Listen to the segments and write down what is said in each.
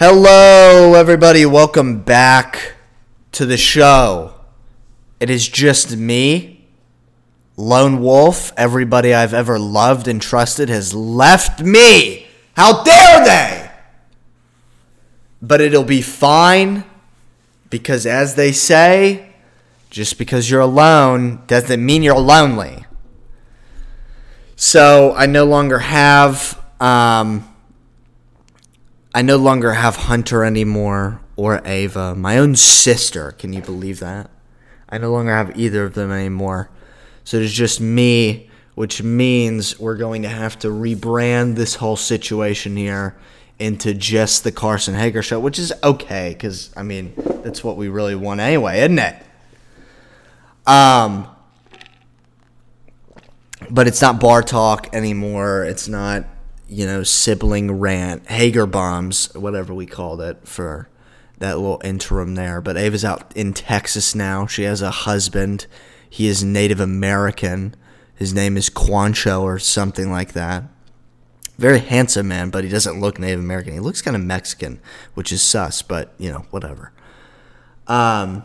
Hello, everybody. Welcome back to the show. It is just me, Lone Wolf. Everybody I've ever loved and trusted has left me. How dare they? But it'll be fine because, as they say, just because you're alone doesn't mean you're lonely. So I no longer have... I no longer have Hunter anymore or Ava, my own sister. Can you believe that? I no longer have either of them anymore. So it's just me, which means we're going to have to rebrand this whole situation here into just the Carson Hager Show, which is okay because, I mean, that's what we really want anyway, isn't it? But it's not bar talk anymore. It's not... sibling rant, Hager bombs, whatever we called it for that little interim there. But Ava's out in Texas now. She has a husband. He is Native American. His name is Quancho or something like that. Very handsome man, but he doesn't look Native American. He looks kind of Mexican, which is sus, but, whatever. And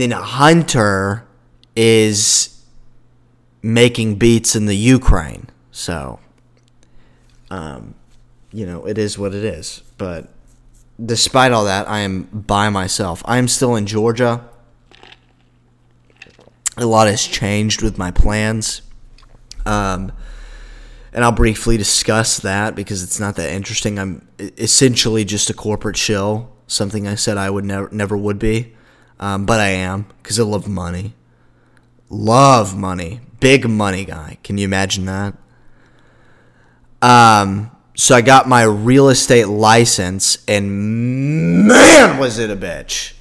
then Hunter is making beats in the Ukraine, so... it is what it is. But despite all that, I am by myself. I am still in Georgia. A lot has changed with my plans. And I'll briefly discuss that because it's not that interesting. I'm essentially just a corporate shill, something I said I would never would be. But I am because I love money. Love money. Big money guy. Can you imagine that? So I got my real estate license, and man, was it a bitch.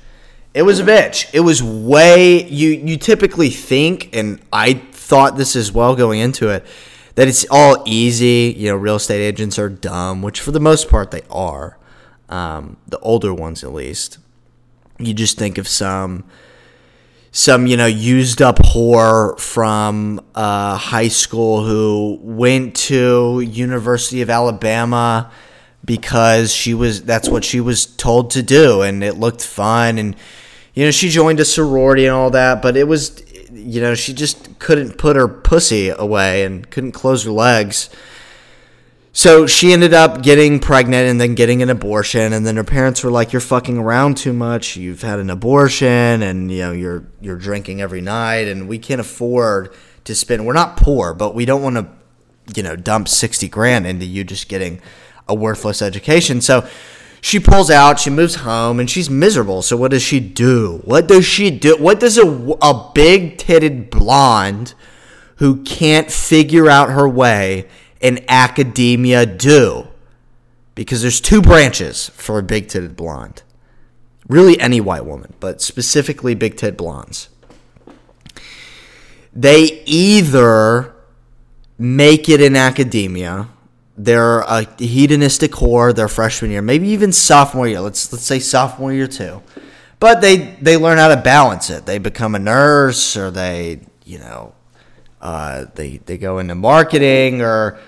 It was a bitch. It was way – you typically think, and I thought this as well going into it, that it's all easy. Real estate agents are dumb, which for the most part they are, the older ones at least. You just think of some used up whore from high school who went to University of Alabama because that's what she was told to do, and it looked fun, and she joined a sorority and all that, but it was she just couldn't put her pussy away and couldn't close her legs. So she ended up getting pregnant and then getting an abortion, and then her parents were like, "You're fucking around too much. You've had an abortion, and you're drinking every night, and we can't afford to spend. We're not poor, but we don't want to, dump $60,000 into you just getting a worthless education." So she pulls out, she moves home, and she's miserable. So what does she do? What does a big-titted blonde who can't figure out her way in academia do? Because there's two branches for a big-titted blonde. Really any white woman, but specifically big-titted blondes. They either make it in academia. They're a hedonistic whore their freshman year, maybe even sophomore year. Let's say sophomore year too. But they learn how to balance it. They become a nurse, or they go into marketing, or,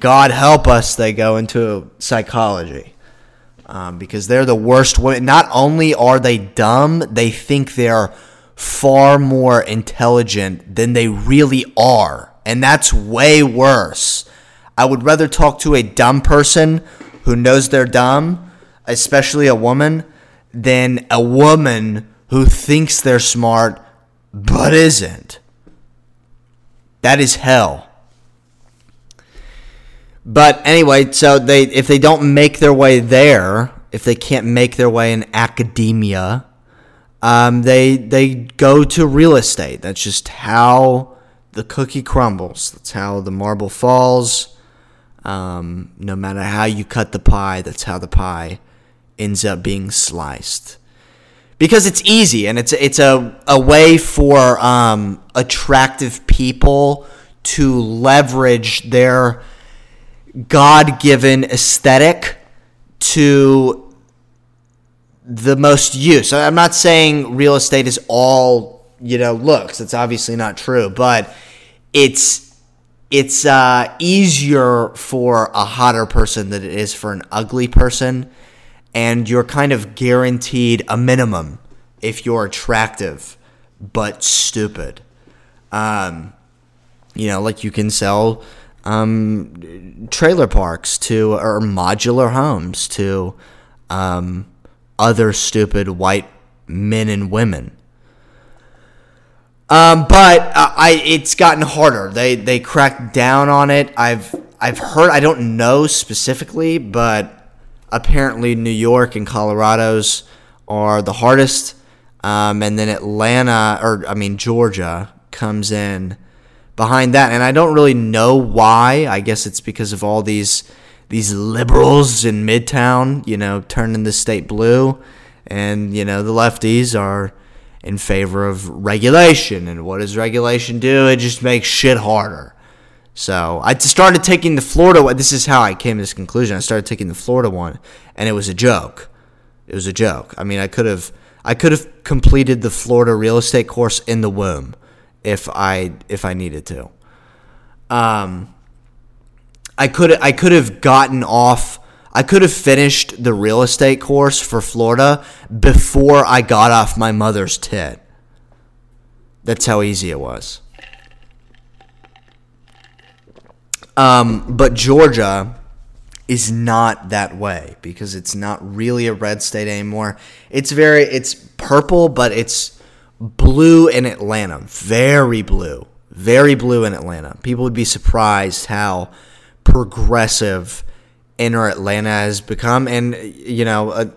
God help us, they go into psychology, because they're the worst women. Not only are they dumb, they think they're far more intelligent than they really are, and that's way worse. I would rather talk to a dumb person who knows they're dumb, especially a woman, than a woman who thinks they're smart but isn't. That is hell. But anyway, so if they don't make their way there, if they can't make their way in academia, they go to real estate. That's just how the cookie crumbles. That's how the marble falls. No matter how you cut the pie, that's how the pie ends up being sliced. Because it's easy, and it's a way for attractive people to leverage their God-given aesthetic to the most use. I'm not saying real estate is all, looks. That's obviously not true, but it's easier for a hotter person than it is for an ugly person. and you're kind of guaranteed a minimum if you're attractive but stupid. You know, like you can sell trailer parks to, or modular homes to, other stupid white men and women. It's gotten harder. They cracked down on it. I've heard, I don't know specifically, but apparently New York and Colorado's are the hardest. And then Atlanta, Georgia comes in behind that. And I don't really know why. I guess it's because of all these liberals in Midtown, you know, turning the state blue. And, you know, the lefties are in favor of regulation. And what does regulation do? It just makes shit harder. So I started taking the Florida one. This is how I came to this conclusion. I started taking the Florida one, and it was a joke. It was a joke. I mean, I could have completed the Florida real estate course in the womb if I needed to. I could have gotten off. I could have finished the real estate course for Florida before I got off my mother's tit. That's how easy it was. But Georgia is not that way because it's not really a red state anymore. It's purple, but it's blue in Atlanta. Very blue in Atlanta. People would be surprised how progressive inner Atlanta has become. And, you know,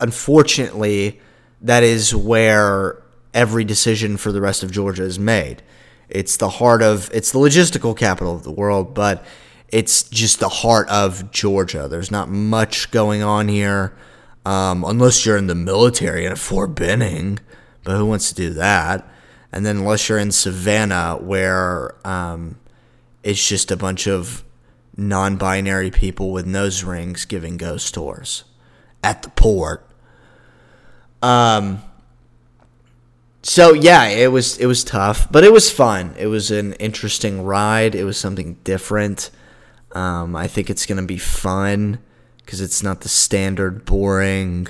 unfortunately, that is where every decision for the rest of Georgia is made. It's the logistical capital of the world, but it's just the heart of Georgia. There's not much going on here, unless you're in the military and Fort Benning, but who wants to do that? And then unless you're in Savannah, where it's just a bunch of non-binary people with nose rings giving ghost tours at the port. So yeah, it was tough, but it was fun. It was an interesting ride. It was something different. I think it's gonna be fun because it's not the standard boring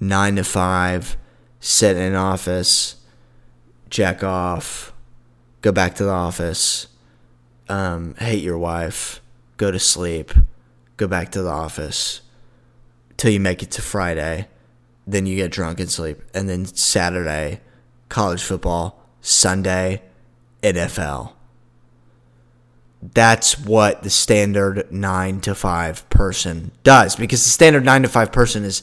9 to 5, sit in an office, jack off, go back to the office, hate your wife, go to sleep, go back to the office till you make it to Friday, then you get drunk and sleep, and then Saturday, college football, Sunday, NFL. That's what the standard 9 to 5 person does, because the standard 9 to 5 person is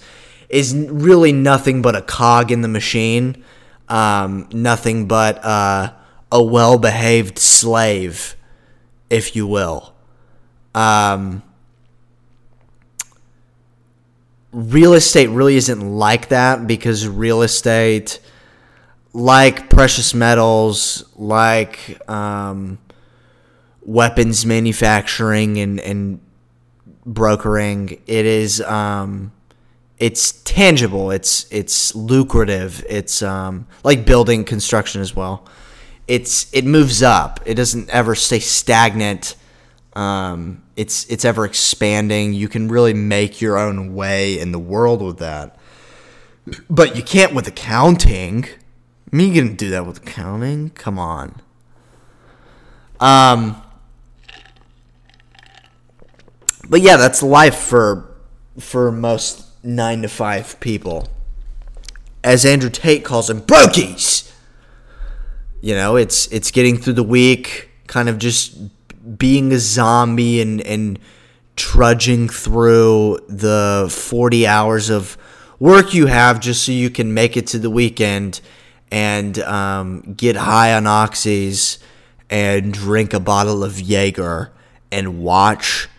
really nothing but a cog in the machine, nothing but a well-behaved slave, if you will. Real estate really isn't like that, because real estate, like precious metals, like weapons manufacturing and brokering, it is it's tangible, it's lucrative, it's like building construction as well. It moves up. It doesn't ever stay stagnant. It's ever expanding. You can really make your own way in the world with that, but you can't with accounting. Me gonna do that with accounting? Come on. But yeah, that's life for most 9 to 5 people, as Andrew Tate calls them, brokies. You know, it's getting through the week, kind of just being a zombie and trudging through the 40 hours of work you have just so you can make it to the weekend. And get high on oxys and drink a bottle of Jaeger and watch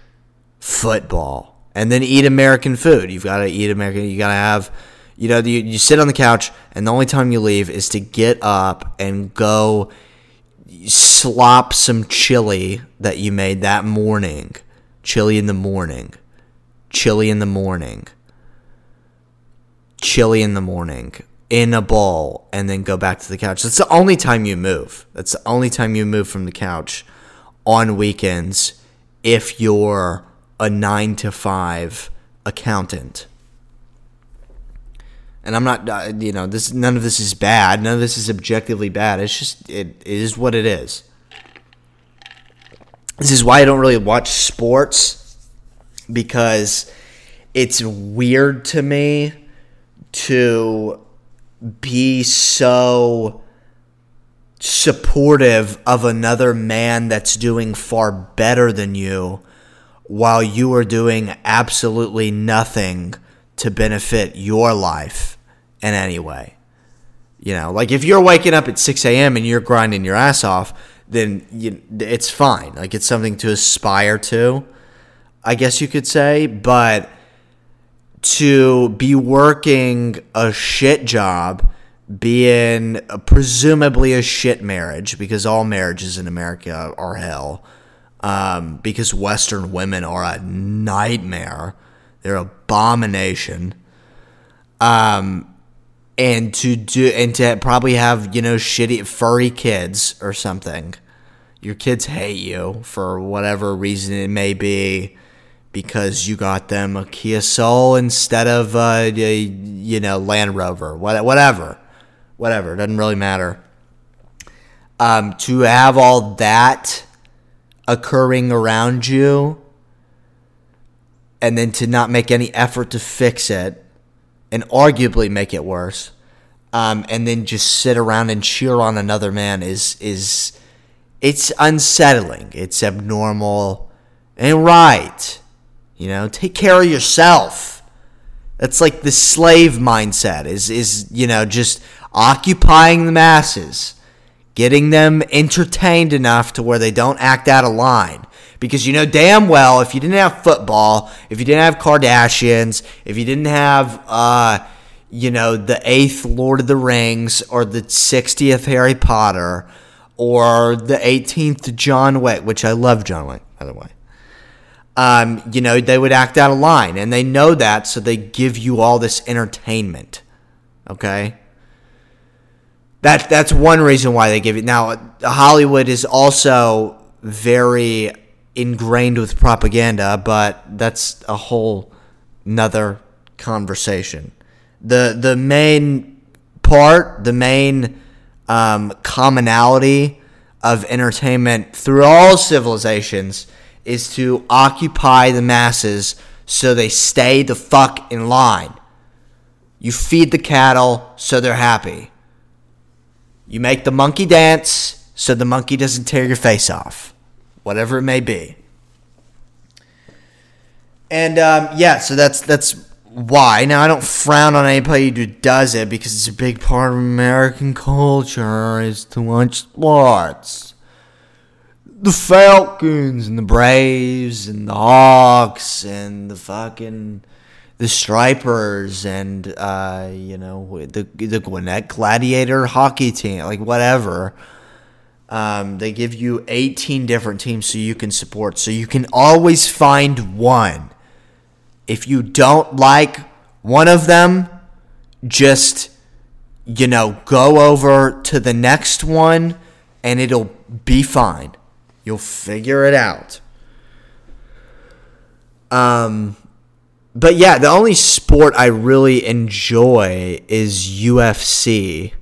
football, and then eat American food. You've got to eat American. You got to have, you know, you sit on the couch, and the only time you leave is to get up and go slop some chili that you made that morning. Chili in the morning. In a bowl, and then go back to the couch. That's the only time you move. That's the only time you move from the couch on weekends if you're a 9 to 5 accountant And I'm not, this. None of this is bad. None of this is objectively bad. It's just, it is what it is. This is why I don't really watch sports, because it's weird to me to be so supportive of another man that's doing far better than you while you are doing absolutely nothing to benefit your life in any way. Like if you're waking up at 6 a.m. and you're grinding your ass off, then it's fine. Like it's something to aspire to, I guess you could say. But to be working a shit job, be in presumably a shit marriage, because all marriages in America are hell, because Western women are a nightmare. They're an abomination. And to probably have, shitty furry kids or something. Your kids hate you for whatever reason it may be, because you got them a Kia Soul instead of Land Rover, whatever. It doesn't really matter. To have all that occurring around you, and then to not make any effort to fix it, and arguably make it worse, and then just sit around and cheer on another man is it's unsettling. It's abnormal. And right, take care of yourself. That's like the slave mindset is just occupying the masses, getting them entertained enough to where they don't act out of line. Because you know damn well, if you didn't have football, if you didn't have Kardashians, if you didn't have, the 8th Lord of the Rings, or the 60th Harry Potter, or the 18th John Wick, which I love John Wick, by the way, they would act out of line. And they know that, so they give you all this entertainment, okay? That's one reason why they give it. Now, Hollywood is also very ingrained with propaganda, but that's a whole nother conversation. The main part, the main commonality of entertainment through all civilizations is to occupy the masses so they stay the fuck in line. You feed the cattle so they're happy. You make the monkey dance so the monkey doesn't tear your face off. Whatever it may be. And, so that's why. Now, I don't frown on anybody who does it, because it's a big part of American culture is to watch sports. The Falcons and the Braves and the Hawks and the fucking... the Stripers and, the Gwinnett Gladiator hockey team. Like, whatever. They give you 18 different teams so you can support. So you can always find one. If you don't like one of them, just, go over to the next one and it'll be fine. You'll figure it out. But yeah, the only sport I really enjoy is UFC.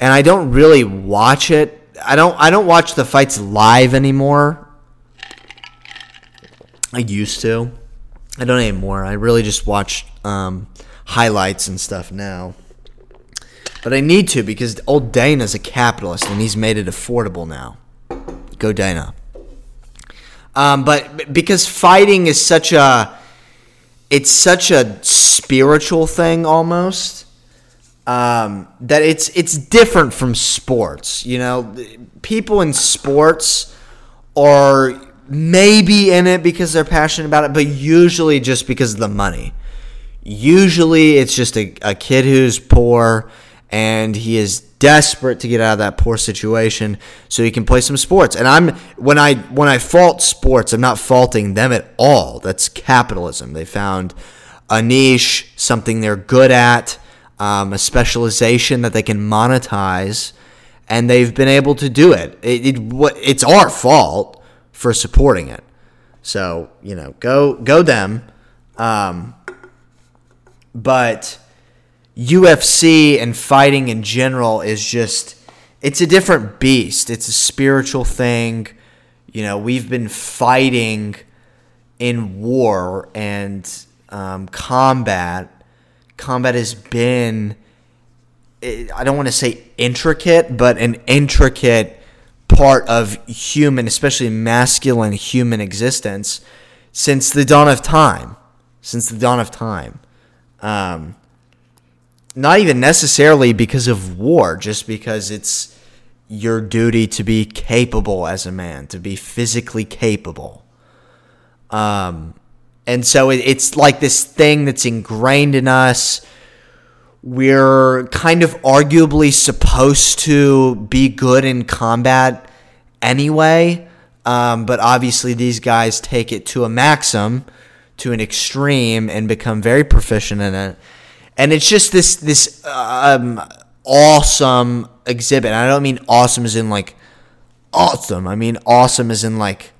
And I don't really watch it. I don't watch the fights live anymore. I used to. I don't anymore. I really just watch highlights and stuff now. But I need to, because old Dana's a capitalist and he's made it affordable now. Go Dana. But because fighting is such a spiritual thing almost. That it's different from sports. People in sports are maybe in it because they're passionate about it, but usually just because of the money. Usually it's just a kid who's poor and he is desperate to get out of that poor situation so he can play some sports. And when I fault sports, I'm not faulting them at all. That's capitalism. They found a niche, something they're good at. A specialization that they can monetize, and they've been able to do it. It's our fault for supporting it. So, go them. But UFC and fighting in general is just, it's a different beast. It's a spiritual thing. You know, we've been fighting in war and combat. Combat has been, I don't want to say intricate, but an intricate part of human, especially masculine human existence since the dawn of time. Not even necessarily because of war, just because it's your duty to be capable as a man, to be physically capable. And so it's like this thing that's ingrained in us. We're kind of arguably supposed to be good in combat anyway, but obviously these guys take it to a maximum, to an extreme, and become very proficient in it. And it's just this awesome exhibit. And I don't mean awesome as in like awesome. I mean awesome as in like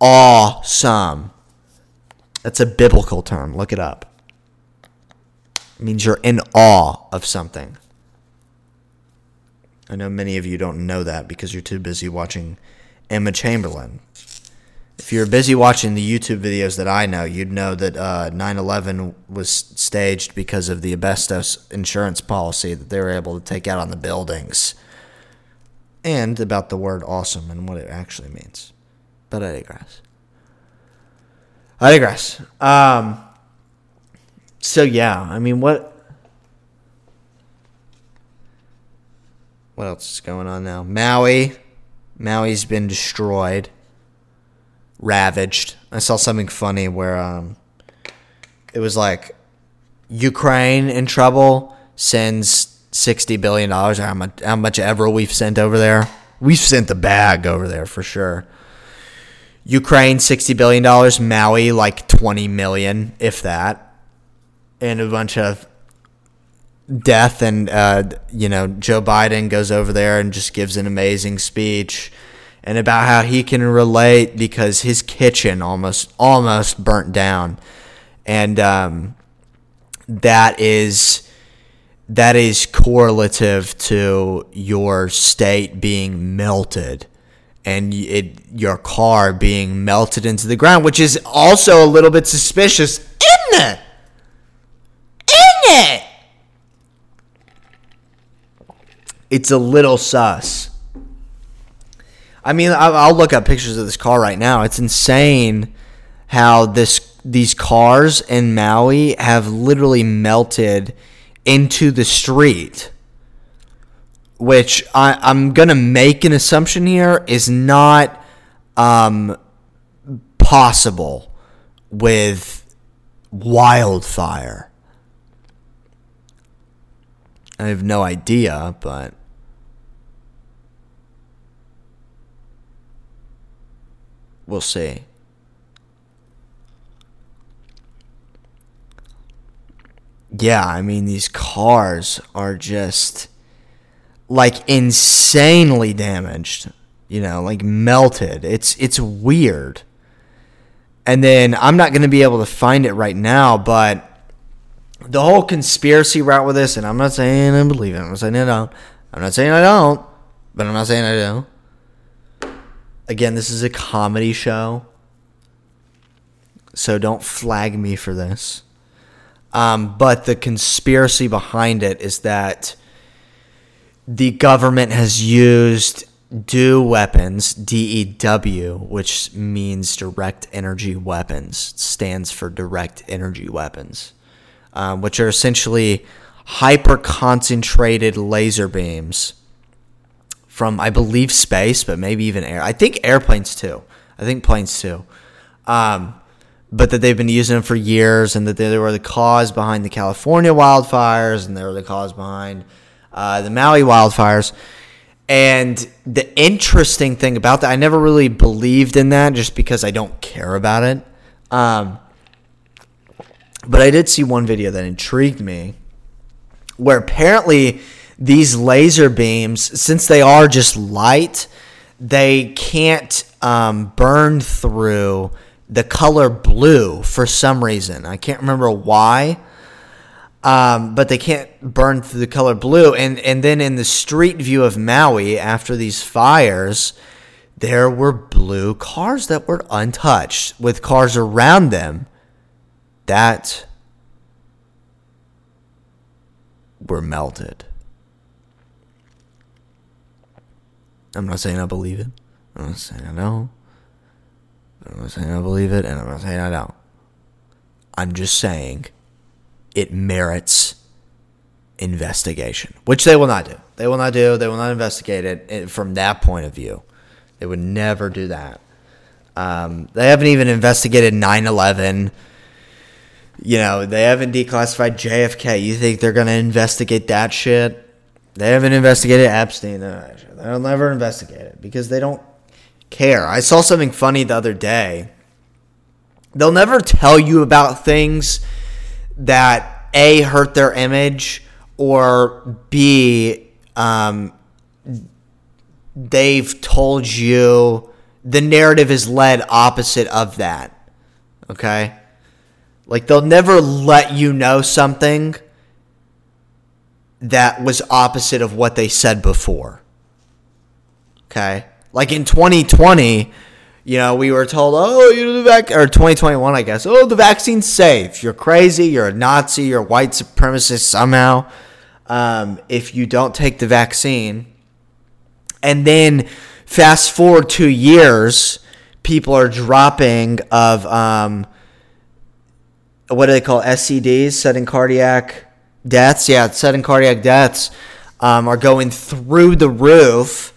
awesome. That's a biblical term. Look it up. It means you're in awe of something. I know many of you don't know that because you're too busy watching Emma Chamberlain. If you're busy watching the YouTube videos that I know, you'd know that 9/11 was staged because of the asbestos insurance policy that they were able to take out on the buildings. And about the word awesome and what it actually means. But I digress. So, yeah, I mean, what else is going on now? Maui's been destroyed, ravaged. I saw something funny where it was like Ukraine in trouble, sends $60 billion, how much ever we've sent over there. We've sent the bag over there for sure. Ukraine, $60 billion, Maui, like $20 million, if that. And a bunch of death, and Joe Biden goes over there and just gives an amazing speech, and about how he can relate because his kitchen almost burnt down, and that is correlative to your state being melted, and your car being melted into the ground, which is also a little bit suspicious, isn't it? It's a little sus. I mean, I'll look up pictures of this car right now. It's insane how these cars in Maui have literally melted into the street, which I'm going to make an assumption here is not possible with wildfire. I have no idea, but we'll see. Yeah, I mean, these cars are just, like, insanely damaged, like, melted. It's weird. And then I'm not going to be able to find it right now, but the whole conspiracy route with this, and I'm not saying I believe it. I'm not saying I don't. I'm not saying I don't, but I'm not saying I do. Again, this is a comedy show, so don't flag me for this. But the conspiracy behind it is that the government has used DEW weapons, DEW, which means direct energy weapons. It stands for direct energy weapons. Which are essentially hyper-concentrated laser beams from, I believe, space, but maybe even air. I think airplanes too. I think planes too. But that they've been using them for years, and that they were the cause behind the California wildfires, and they were the cause behind the Maui wildfires. And the interesting thing about that, I never really believed in that just because I don't care about it. But I did see one video that intrigued me where apparently these laser beams, since they are just light, they can't burn through the color blue for some reason. I can't remember why. But they can't burn through the color blue. And then in the street view of Maui after these fires, there were blue cars that were untouched with cars around them that were melted. I'm not saying I believe it. I'm not saying I know. I'm not saying I believe it, and I'm not saying I don't. I'm just saying it merits investigation, which they will not do. They will not do. They will not investigate it from that point of view. They would never do that. They haven't even investigated 9/11. You know, they haven't declassified JFK. You think they're going to investigate that shit? They haven't investigated Epstein. They'll never investigate it because they don't care. I saw something funny the other day. They'll never tell you about things that, A, hurt their image, or B, they've told you the narrative is led opposite of that, okay? Like, they'll never let you know something that was opposite of what they said before, okay? Like, in 2020, you know, we were told, oh, you know, or 2021, I guess, oh, the vaccine's safe. You're crazy. You're a Nazi. You're a white supremacist somehow if you don't take the vaccine. And then fast forward 2 years, people are dropping of what do they call SCDs, sudden cardiac deaths? Yeah, sudden cardiac deaths are going through the roof,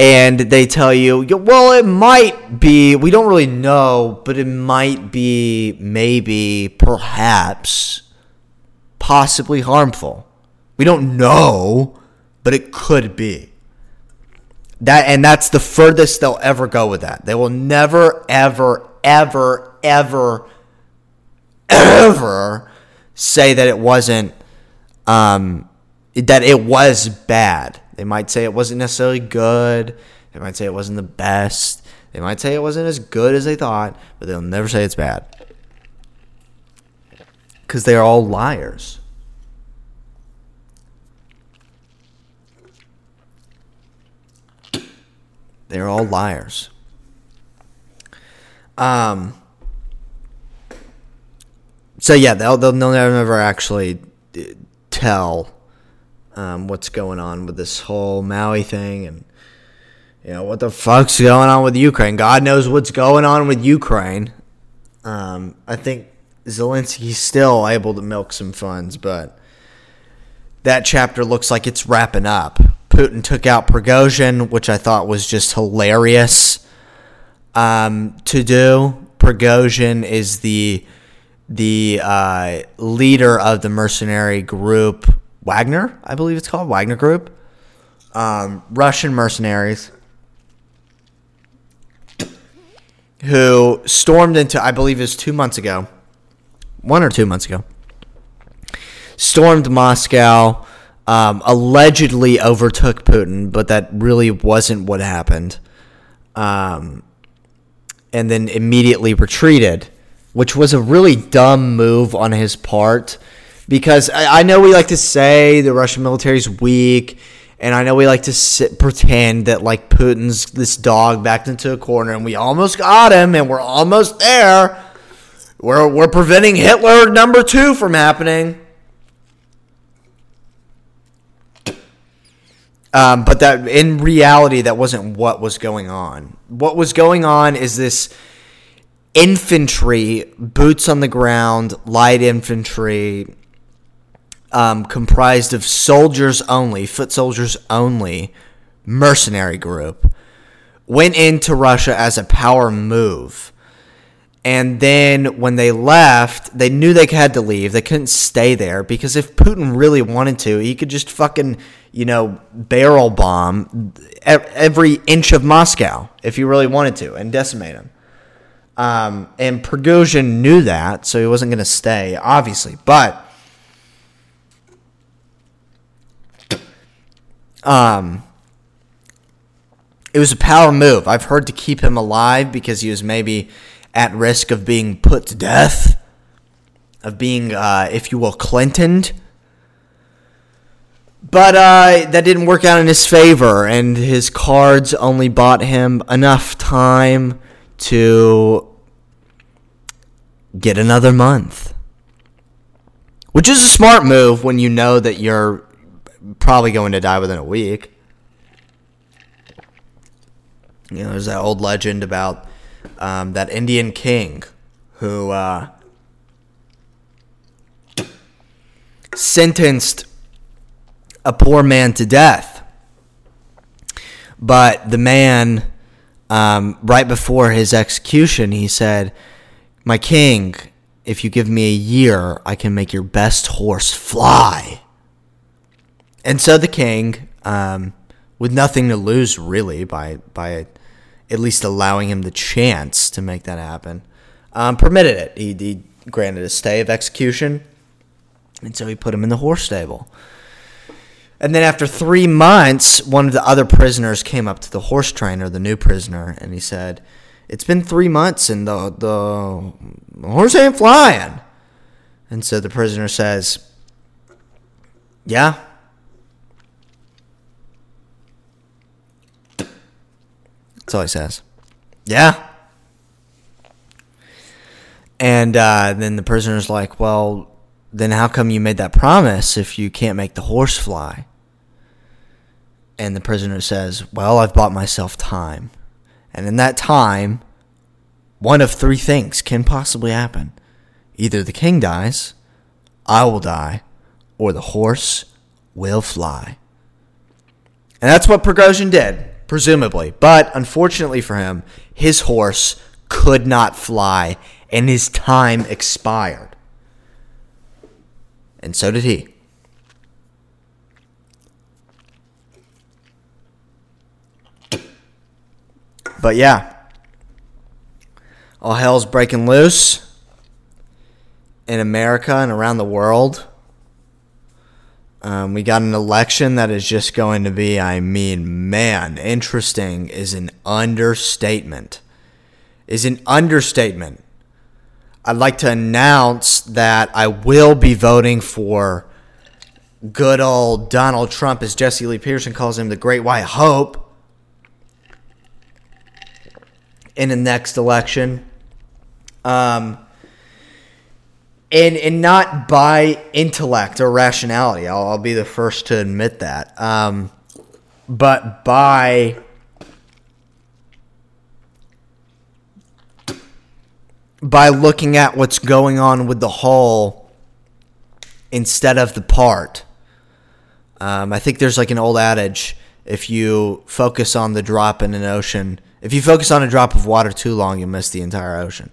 and they tell you, well, it might be, we don't really know, but it might be maybe, perhaps, possibly harmful. We don't know, but it could be. And that's the furthest they'll ever go with that. They will never, ever, ever, ever, ever say that it wasn't, that it was bad. They might say it wasn't necessarily good. They might say it wasn't the best. They might say it wasn't as good as they thought, but they'll never say it's bad. Because they are all liars. They're all liars. So yeah, they'll never actually tell what's going on with this whole Maui thing, and you know what the fuck's going on with Ukraine. God knows what's going on with Ukraine. I think Zelensky's still able to milk some funds, but that chapter looks like it's wrapping up. Putin took out Prigozhin, which I thought was just hilarious to do. Prigozhin is the leader of the mercenary group Wagner, I believe it's called, Wagner Group. Russian mercenaries who stormed into, I believe it was 1 or 2 months ago, stormed Moscow. Allegedly overtook Putin, but that really wasn't what happened. And then immediately retreated, which was a really dumb move on his part, because I know we like to say the Russian military's weak, and I know we like to pretend that like Putin's this dog backed into a corner and we almost got him and we're almost there. We're preventing Hitler number 2 from happening. But that in reality, that wasn't what was going on. What was going on is this infantry, boots on the ground, light infantry, comprised of soldiers only, foot soldiers only, mercenary group, went into Russia as a power move. And then when they left, they knew they had to leave. They couldn't stay there because if Putin really wanted to, he could just fucking, you know, barrel bomb every inch of Moscow if he really wanted to and decimate him. And Prigozhin knew that, so he wasn't going to stay, obviously. But it was a power move. I've heard to keep him alive because he was maybe at risk of being put to death of being, if you will, Clintoned. But that didn't work out in his favor, and his cards only bought him enough time to get another month. Which is a smart move when you know that you're probably going to die within a week. You know, there's that old legend about that Indian king who sentenced a poor man to death. But the man, right before his execution, he said, "My king, if you give me a year, I can make your best horse fly." And so the king, with nothing to lose really by at least allowing him the chance to make that happen, permitted it. He granted a stay of execution, and so he put him in the horse stable. And then after 3 months, one of the other prisoners came up to the horse trainer, the new prisoner, and he said, "It's been 3 months and the horse ain't flying." And so the prisoner says, "Yeah, that's all he says. Yeah." And then the prisoner's like, "Well, then how come you made that promise if you can't make the horse fly?" And the prisoner says, "Well, I've bought myself time. And in that time, one of three things can possibly happen. Either the king dies, I will die, or the horse will fly." And that's what Prigozhin did, presumably. But unfortunately for him, his horse could not fly, and his time expired. And so did he. But yeah, all hell's breaking loose in America and around the world. We got an election that is just going to be, I mean, man, interesting is an understatement. I'd like to announce that I will be voting for good old Donald Trump, as Jesse Lee Pearson calls him, the Great White Hope, in the next election. And not by intellect or rationality. I'll be the first to admit that. But by looking at what's going on with the whole instead of the part. I think there's like an old adage, if you focus on a drop of water too long, you'll miss the entire ocean.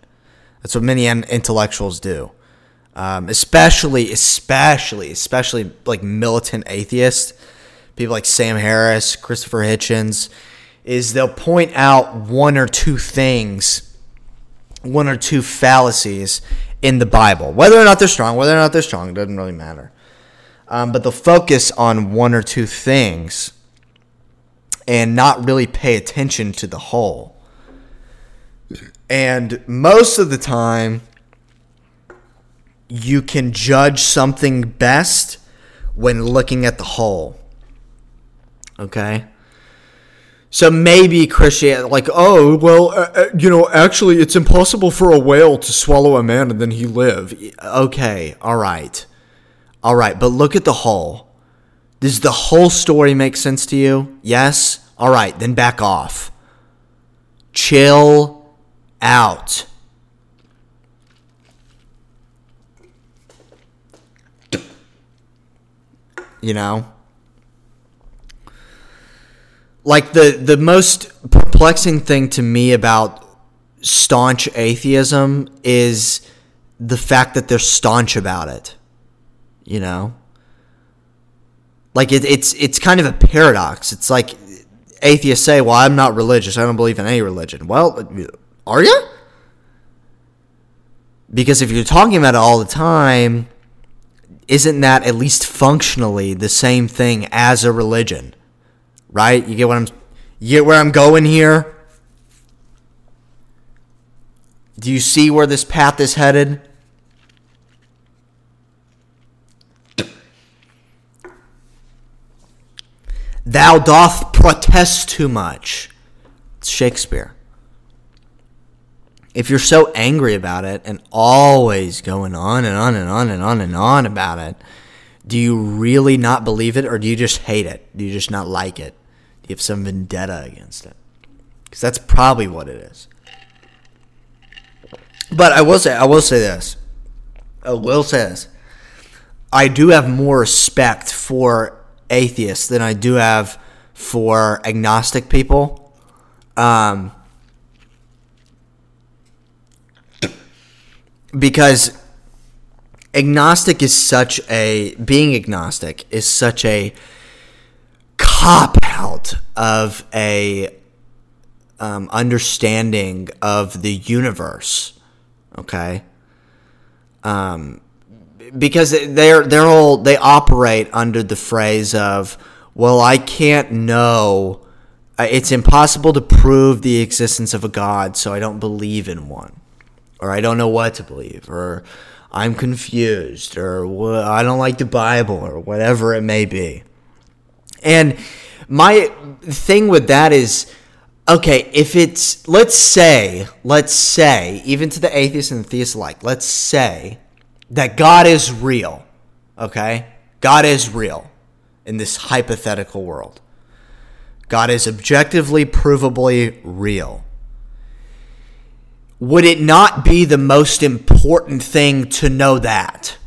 That's what many intellectuals do. Especially like militant atheists, people like Sam Harris, Christopher Hitchens, is they'll point out one or two fallacies in the Bible. Whether or not they're strong, it doesn't really matter. But they'll focus on one or two things and not really pay attention to the whole. And most of the time, you can judge something best when looking at the whole. Okay? So maybe Christianity, like, oh, well, actually it's impossible for a whale to swallow a man and then he live. Okay, all right, but look at the whole. Does the whole story make sense to you? Yes? All right, then back off. Chill out. You know? Like, the most perplexing thing to me about staunch atheism is the fact that they're staunch about it, you know? Like, it's kind of a paradox. It's like atheists say, well, I'm not religious. I don't believe in any religion. Well, are you? Because if you're talking about it all the time, isn't that at least functionally the same thing as a religion? Right? You get where I'm going here? Do you see where this path is headed? Thou doth protest too much. It's Shakespeare. If you're so angry about it and always going on and on and on and on and on about it, do you really not believe it, or do you just hate it? Do you just not like it? Do you have some vendetta against it? Because that's probably what it is. But I will say this. I do have more respect for atheists than I do have for agnostic people. Because being agnostic is such a cop-out of a understanding of the universe, okay? Because they operate under the phrase of, well, I can't know, it's impossible to prove the existence of a God, so I don't believe in one. Or I don't know what to believe, or I'm confused, or I don't like the Bible, or whatever it may be. And my thing with that is, okay, if it's, let's say, even to the atheists and the theists alike, let's say that God is real, okay? God is real in this hypothetical world. God is objectively, provably real. Would it not be the most important thing to know that?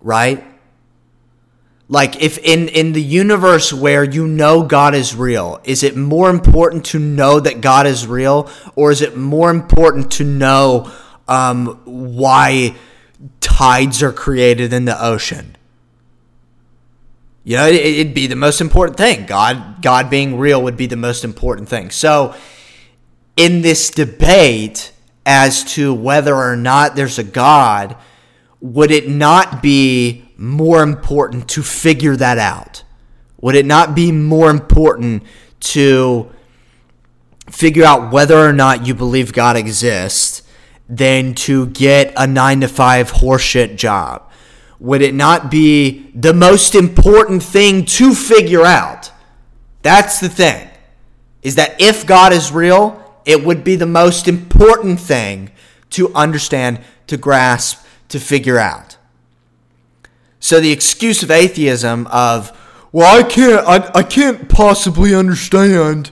Right? Like, if in the universe where you know God is real, is it more important to know that God is real, or is it more important to know why tides are created in the ocean? You know, it'd be the most important thing. God being real would be the most important thing. So, in this debate as to whether or not there's a God, would it not be more important to figure that out? Would it not be more important to figure out whether or not you believe God exists than to get a 9-to-5 horseshit job? Would it not be the most important thing to figure out? That's the thing, is that if God is real, it would be the most important thing to understand, to grasp, to figure out. So the excuse of atheism of, well, I can't possibly understand.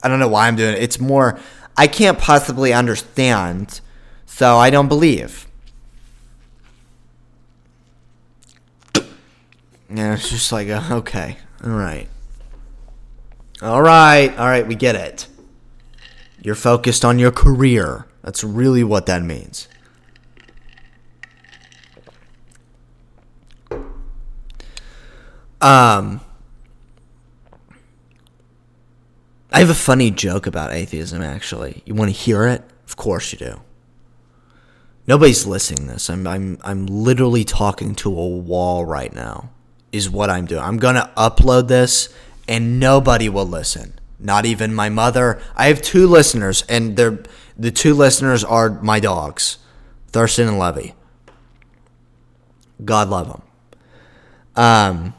I don't know why I'm doing it. It's more, I can't possibly understand, so I don't believe. Yeah, it's just like, okay, all right, we get it. You're focused on your career. That's really what that means. I have a funny joke about atheism, actually. You want to hear it? Of course you do. Nobody's listening to this. I'm literally talking to a wall right now, is what I'm doing. I'm going to upload this, and nobody will listen. Not even my mother. I have two listeners, and the two listeners are my dogs, Thurston and Levy. God love them.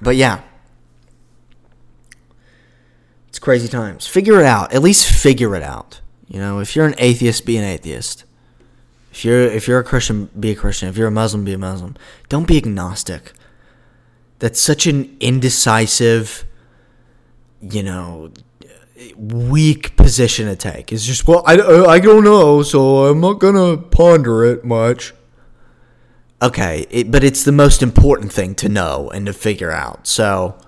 But yeah. Crazy times. Figure it out. At least figure it out. You know, if you're an atheist, be an atheist. If you're a Christian, be a Christian. If you're a Muslim, be a Muslim. Don't be agnostic. That's such an indecisive, you know, weak position to take. It's just, well, I don't know, so I'm not gonna ponder it much. Okay, but it's the most important thing to know and to figure out. So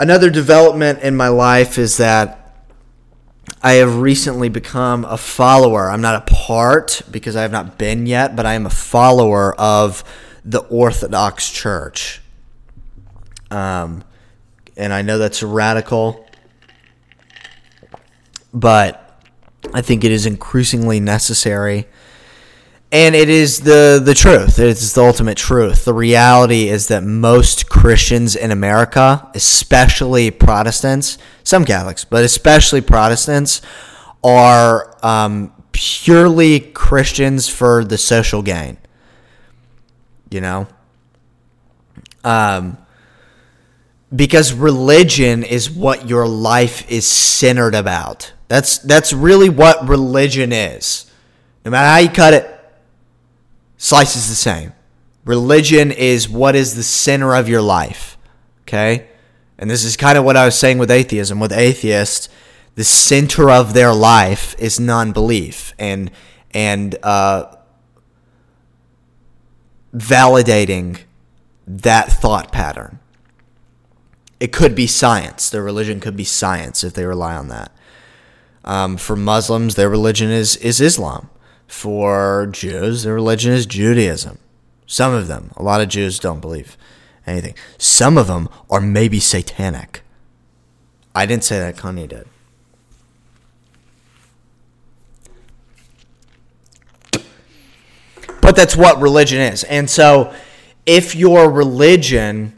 another development in my life is that I have recently become a follower. I'm not a part, because I have not been yet, but I am a follower of the Orthodox Church. And I know that's radical, but I think it is increasingly necessary. And it is the truth. It's the ultimate truth. The reality is that most Christians in America, especially Protestants, some Catholics, but especially Protestants, are purely Christians for the social gain. You know? Because religion is what your life is centered about. That's really what religion is. No matter how you cut it, slice is the same. Religion is what is the center of your life, okay? And this is kind of what I was saying with atheism. With atheists, the center of their life is non-belief and validating that thought pattern. It could be science. Their religion could be science if they rely on that. For Muslims, their religion is Islam. For Jews, their religion is Judaism. Some of them. A lot of Jews don't believe anything. Some of them are maybe satanic. I didn't say that. Kanye did. But that's what religion is. And so if your religion,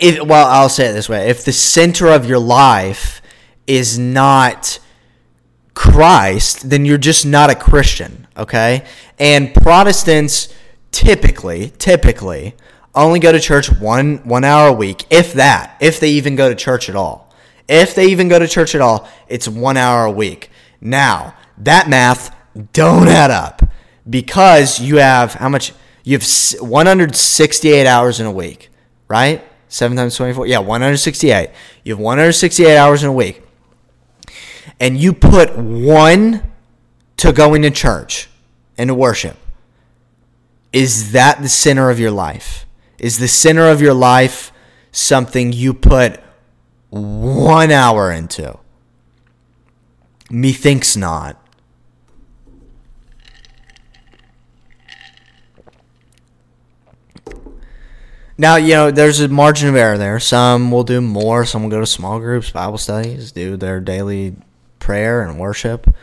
well, I'll say it this way. If the center of your life is not Christ, then you're just not a Christian, okay? And Protestants typically only go to church one hour a week, if that, if they even go to church at all. If they even go to church at all, it's 1 hour a week. Now, that math don't add up, because you have how much? You have 168 hours in a week, right? 7 times 24, yeah, 168. You have 168 hours in a week. And you put 1 to going to church and to worship. Is that the center of your life? Is the center of your life something you put 1 hour into? Methinks not. Now, you know, there's a margin of error there. Some will do more. Some will go to small groups, Bible studies, do their daily prayer and worship.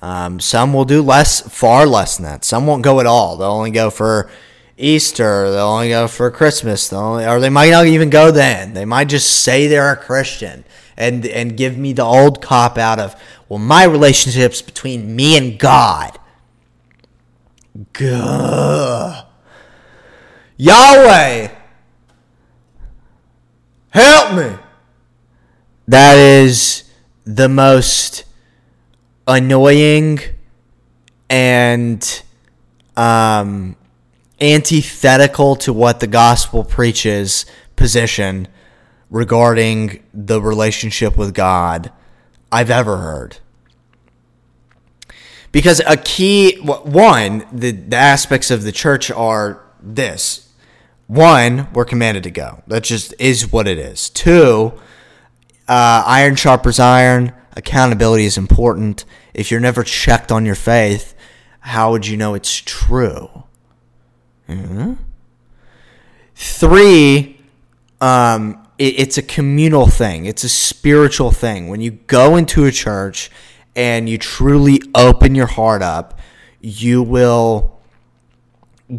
Some will do less, far less than that. Some won't go at all. They'll only go for Easter. They'll only go for Christmas. Or they might not even go then. They might just say they're a Christian and give me the old cop out of, well, my relationship's between me and God. Gah. Yahweh, help me. That is the most annoying and antithetical to what the gospel preaches position regarding the relationship with God I've ever heard. Because a key one, the aspects of the church are this. One, we're commanded to go. That just is what it is. Two, iron sharpens iron. Accountability is important. If you're never checked on your faith, how would you know it's true? Mm-hmm. Three, it's a communal thing. It's a spiritual thing. When you go into a church and you truly open your heart up, you will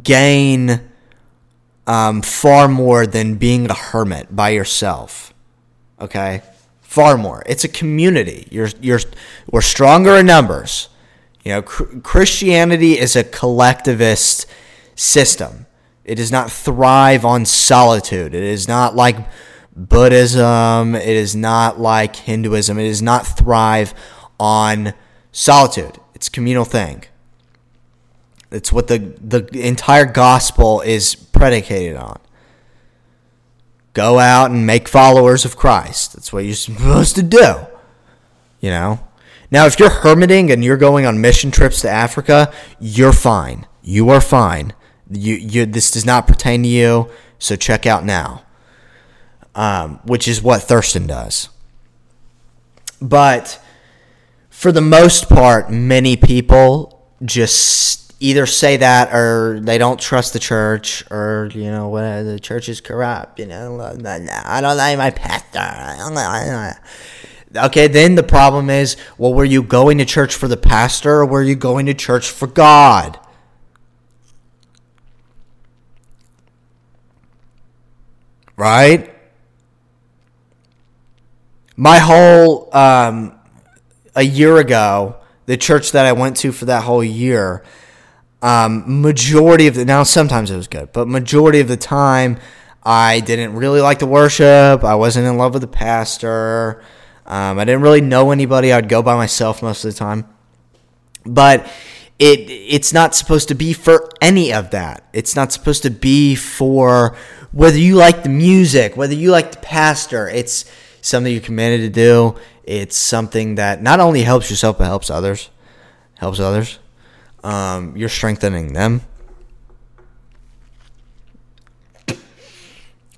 gain far more than being a hermit by yourself. Okay? Far more. It's a community. We're stronger in numbers. You know, Christianity is a collectivist system. It does not thrive on solitude. It is not like Buddhism. It is not like Hinduism. It does not thrive on solitude. It's a communal thing. It's what the entire gospel is predicated on. Go out and make followers of Christ. That's what you're supposed to do, you know. Now, if you're hermiting and you're going on mission trips to Africa, you're fine. You are fine. This does not pertain to you, so check out now, which is what Thurston does. But for the most part, many people just either say that or they don't trust the church, or, you know, whatever, the church is corrupt, you know. I don't like my pastor. Okay, then the problem is, well, were you going to church for the pastor or were you going to church for God? right? My whole, a year ago, the church that I went to for that whole year, majority of the, now sometimes it was good, but majority of the time, I didn't really like the worship. I wasn't in love with the pastor. I didn't really know anybody. I'd go by myself most of the time. But it's not supposed to be for any of that. It's not supposed to be for whether you like the music, whether you like the pastor. It's something you're committed to do. It's something that not only helps yourself, but helps others. Helps others. You're strengthening them.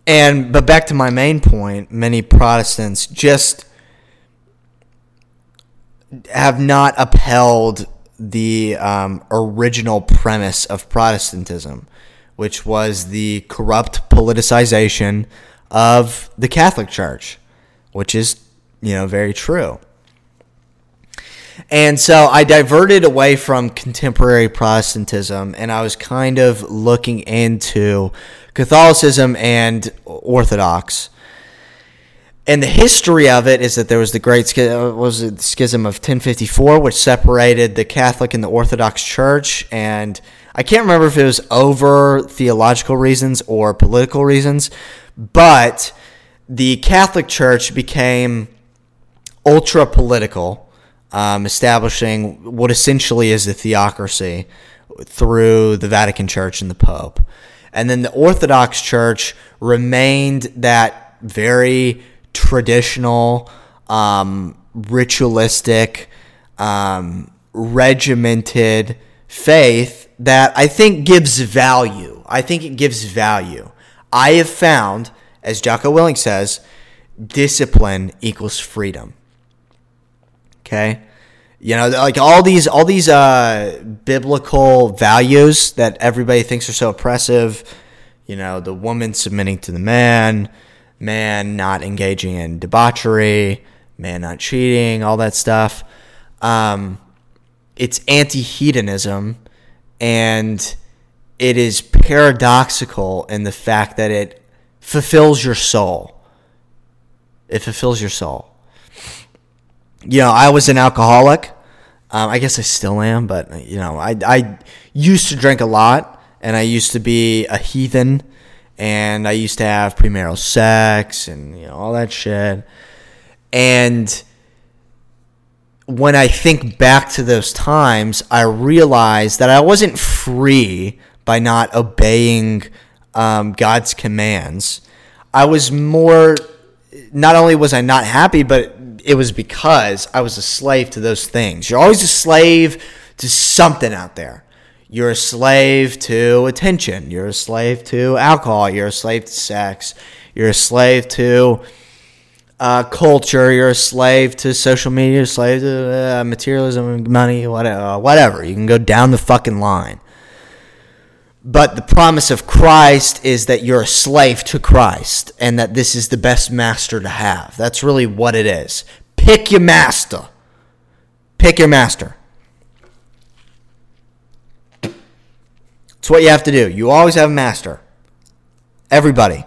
But back to my main point, many Protestants just have not upheld the original premise of Protestantism, which was the corrupt politicization of the Catholic Church, which is, you know, very true. And so I diverted away from contemporary Protestantism, and I was kind of looking into Catholicism and Orthodox. And the history of it is that there was the great schism of 1054, which separated the Catholic and the Orthodox Church. And I can't remember if it was over theological reasons or political reasons, but the Catholic Church became ultra-political, establishing what essentially is the theocracy through the Vatican Church and the Pope. And then the Orthodox Church remained that very traditional, ritualistic, regimented faith that I think gives value. I think it gives value. I have found, as Jocko Willink says, discipline equals freedom. Okay, you know, like all these biblical values that everybody thinks are so oppressive. You know, the woman submitting to the man, man not engaging in debauchery, man not cheating, all that stuff. It's anti-hedonism, and it is paradoxical in the fact that it fulfills your soul. It fulfills your soul. You know, I was an alcoholic. I guess I still am, but, you know, I used to drink a lot, and I used to be a heathen, and I used to have premarital sex and, you know, all that shit. And when I think back to those times, I realized that I wasn't free by not obeying God's commands. I was more, not only was I not happy, but it was because I was a slave to those things. You're always a slave to something out there. You're a slave to attention. You're a slave to alcohol. You're a slave to sex. You're a slave to culture. You're a slave to social media. You're a slave to materialism, money, whatever. You can go down the fucking line. But the promise of Christ is that you're a slave to Christ and that this is the best master to have. That's really what it is. Pick your master. Pick your master. It's what you have to do. You always have a master. Everybody.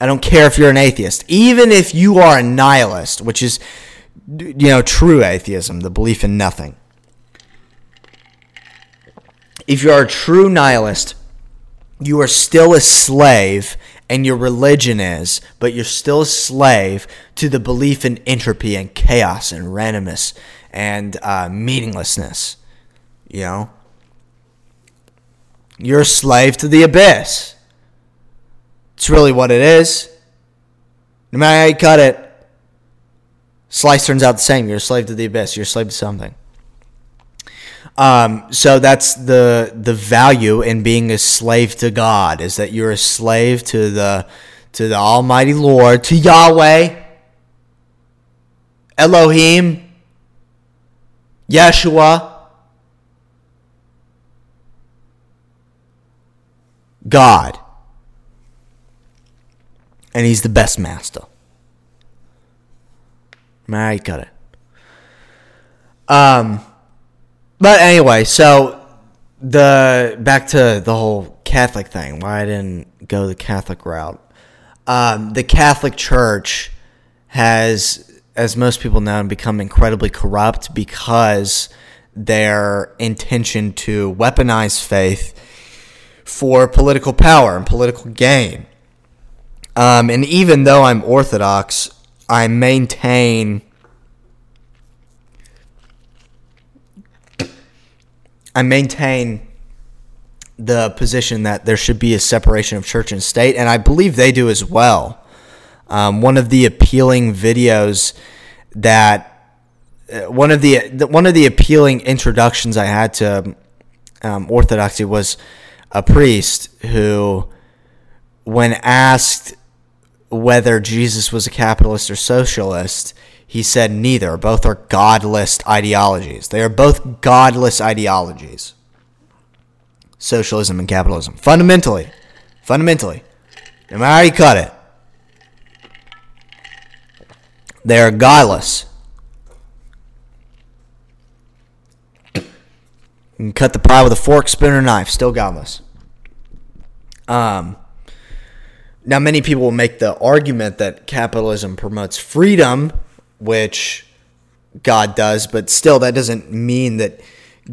I don't care if you're an atheist. Even if you are a nihilist, which is, you know, true atheism, the belief in nothing. If you are a true nihilist, you are still a slave, and your religion is, but you're still a slave to the belief in entropy and chaos and randomness and meaninglessness. You know? You're a slave to the abyss. It's really what it is. No matter how you cut it, slice turns out the same. You're a slave to the abyss. You're a slave to something. So that's the value in being a slave to God, is that you're a slave to the Almighty Lord, to Yahweh, Elohim, Yeshua, God. And he's the best master. I got it. But anyway, so Back to the whole Catholic thing, why I didn't go the Catholic route. The Catholic Church has, as most people know, become incredibly corrupt because their intention to weaponize faith for political power and political gain. And even though I'm Orthodox, I maintain... the position that there should be a separation of church and state, and I believe they do as well. One of the appealing videos that one of the appealing introductions I had to Orthodoxy was a priest who, when asked whether Jesus was a capitalist or socialist, he said neither. Both are godless ideologies. They are both godless ideologies. Socialism and capitalism. Fundamentally. No matter how you cut it. They are godless. You can cut the pie with a fork, spoon, or knife. Still godless. Now, many people will make the argument that capitalism promotes freedom, which God does, but still that doesn't mean that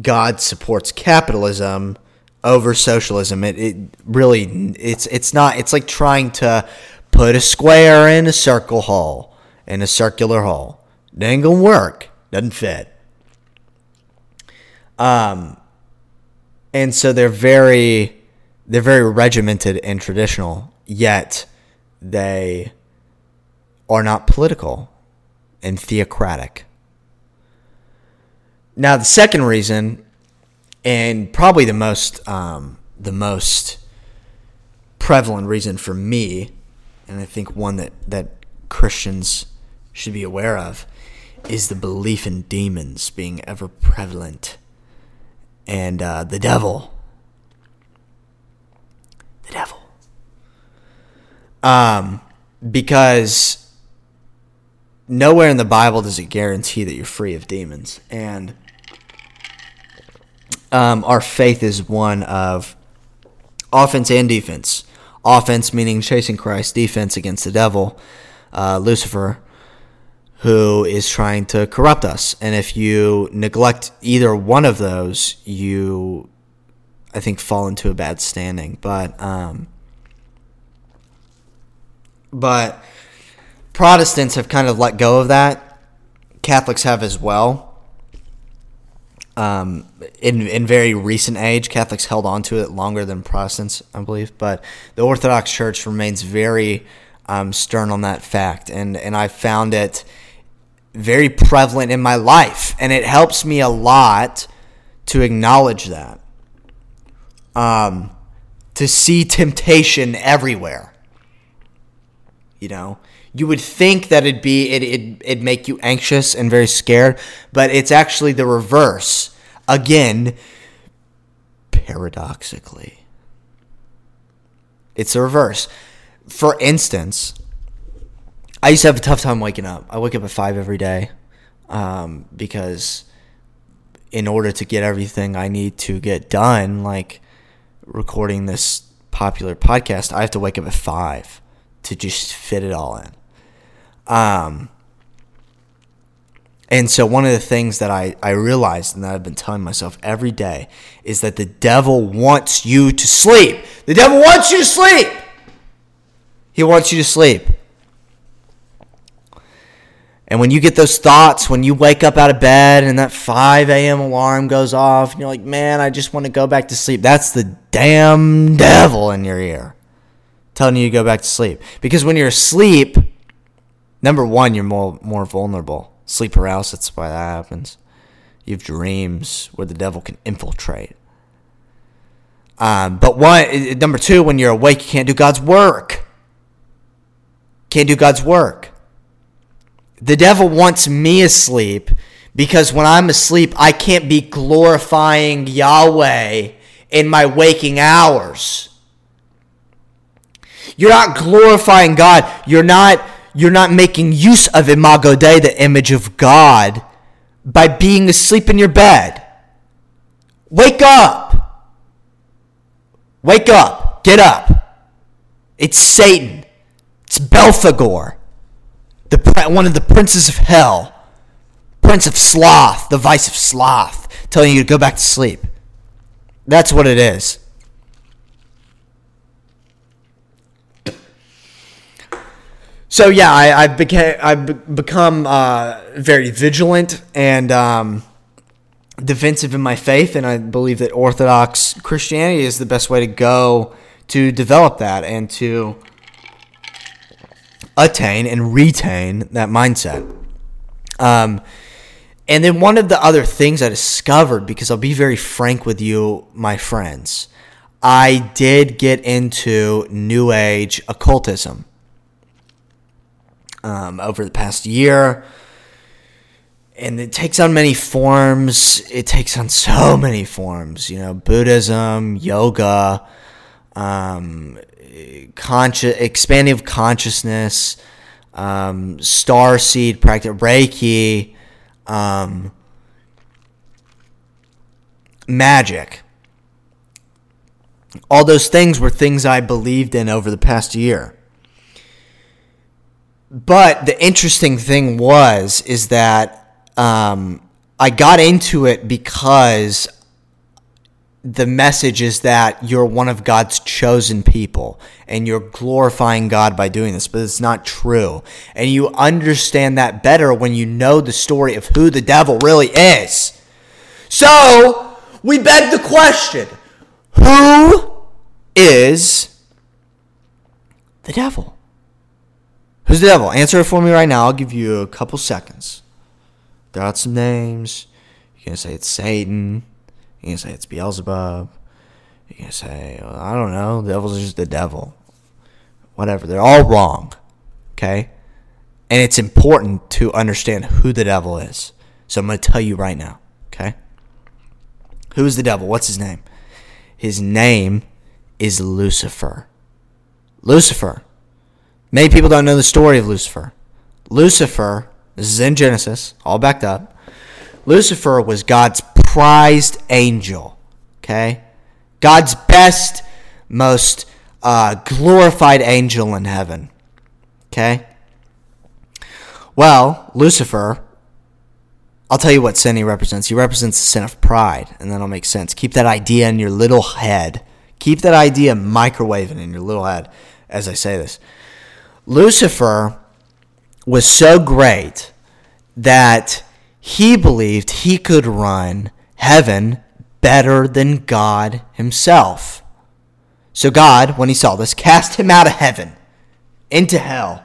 God supports capitalism over socialism. It's not. It's like trying to put a square in a circular hole. It ain't gonna work. Doesn't fit. And so they're very regimented and traditional, yet they are not political and theocratic. Now, the second reason, and probably the most prevalent reason for me, and I think one that Christians should be aware of, is the belief in demons being ever prevalent, and the devil. Because nowhere in the Bible does it guarantee that you're free of demons. And our faith is one of offense and defense. Offense meaning chasing Christ, defense against the devil, Lucifer, who is trying to corrupt us. And if you neglect either one of those, you, I think, fall into a bad standing. But Protestants have kind of let go of that. Catholics have as well. In very recent age, Catholics held on to it longer than Protestants, I believe. But the Orthodox Church remains very stern on that fact. And I found it very prevalent in my life. And it helps me a lot to acknowledge that. To see temptation everywhere. You know? You would think that it'd make you anxious and very scared, but it's actually the reverse. Again, paradoxically. It's the reverse. For instance, I used to have a tough time waking up. I wake up at 5 every day because in order to get everything I need to get done, like recording this popular podcast, I have to wake up at 5 to just fit it all in. And so one of the things that I realized and that I've been telling myself every day is that the devil wants you to sleep. The devil wants you to sleep. He wants you to sleep. And when you get those thoughts, when you wake up out of bed and that 5 a.m. alarm goes off, and you're like, man, I just want to go back to sleep. That's the damn devil in your ear telling you to go back to sleep. Because when you're asleep... Number one, you're more vulnerable. Sleep paralysis, that's why that happens. You have dreams where the devil can infiltrate. Number two, when you're awake, you can't do God's work. The devil wants me asleep because when I'm asleep, I can't be glorifying Yahweh in my waking hours. You're not glorifying God. You're not making use of Imago Dei, the image of God, by being asleep in your bed. Wake up. Wake up. Get up. It's Satan. It's Belphegor, one of the princes of hell. Prince of sloth, the vice of sloth, telling you to go back to sleep. That's what it is. So yeah, I've become very vigilant and defensive in my faith, and I believe that Orthodox Christianity is the best way to go to develop that and to attain and retain that mindset. And then one of the other things I discovered, because I'll be very frank with you, my friends, I did get into New Age occultism. Over the past year, and it takes on many forms. It takes on so many forms, you know, Buddhism, yoga, expanding of consciousness, star seed practice, Reiki, magic. All those things were things I believed in over the past year. But the interesting thing is that I got into it because the message is that you're one of God's chosen people and you're glorifying God by doing this, but it's not true. And you understand that better when you know the story of who the devil really is. So we beg the question, who is the devil? Who's the devil? Answer it for me right now. I'll give you a couple seconds. Throw out some names. You're going to say it's Satan. You're going to say it's Beelzebub. You're going to say, well, I don't know. The devil's just the devil. Whatever. They're all wrong. Okay? And it's important to understand who the devil is. So I'm going to tell you right now. Okay? Who's the devil? What's his name? His name is Lucifer. Lucifer. Many people don't know the story of Lucifer. Lucifer, this is in Genesis, all backed up. Lucifer was God's prized angel, okay? God's best, most glorified angel in heaven, okay? Well, Lucifer, I'll tell you what sin he represents. He represents the sin of pride, and that'll make sense. Keep that idea in your little head. Keep that idea microwaving in your little head as I say this. Lucifer was so great that he believed he could run heaven better than God himself. So God, when he saw this, cast him out of heaven into hell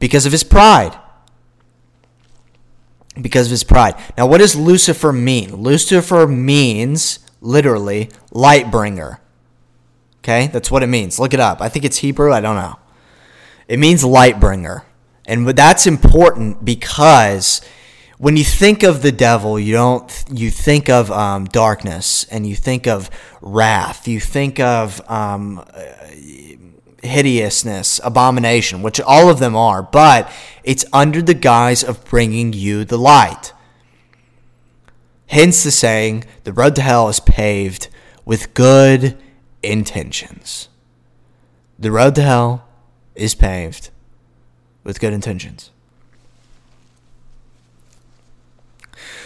because of his pride. Because of his pride. Now, what does Lucifer mean? Lucifer means literally light bringer. Okay, that's what it means. Look it up. I think it's Hebrew. I don't know. It means light bringer. And that's important because when you think of the devil, you think of darkness, and you think of wrath, you think of hideousness, abomination, which all of them are, but it's under the guise of bringing you the light. Hence the saying, the road to hell is paved with good intentions. The road to hell is paved with good intentions.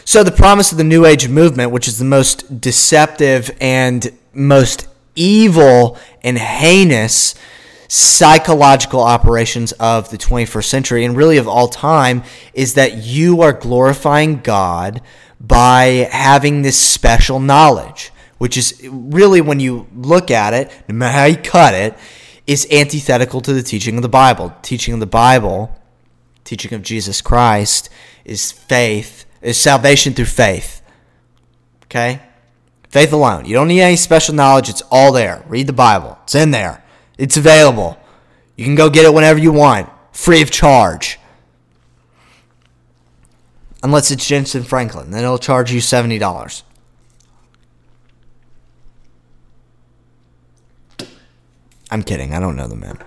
So the promise of the New Age movement, which is the most deceptive and most evil and heinous psychological operations of the 21st century and really of all time, is that you are glorifying God by having this special knowledge, which is really, when you look at it, no matter how you cut it, is antithetical to the teaching of the Bible. Teaching of the Bible, teaching of Jesus Christ, is faith, is salvation through faith. Okay? Faith alone. You don't need any special knowledge. It's all there. Read the Bible. It's in there. It's available. You can go get it whenever you want, free of charge. Unless it's Jentezen Franklin, then it'll charge you $70. I'm kidding. I don't know the man.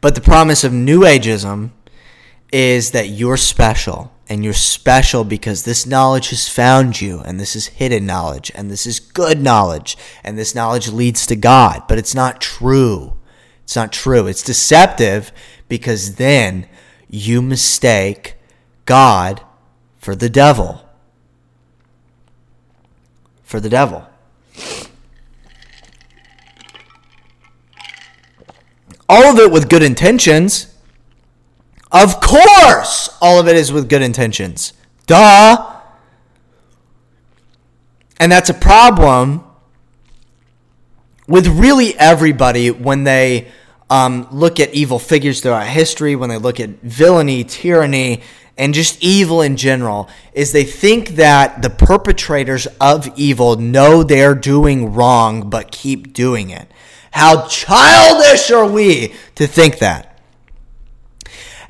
But the promise of New Ageism is that you're special and you're special because this knowledge has found you, and this is hidden knowledge, and this is good knowledge, and this knowledge leads to God. But it's not true. It's not true. It's deceptive, because then you mistake God for the devil. For the devil. All of it with good intentions. Of course, all of it is with good intentions. Duh. And that's a problem with really everybody when they look at evil figures throughout history, when they look at villainy, tyranny, and just evil in general, is they think that the perpetrators of evil know they're doing wrong but keep doing it. How childish are we to think that?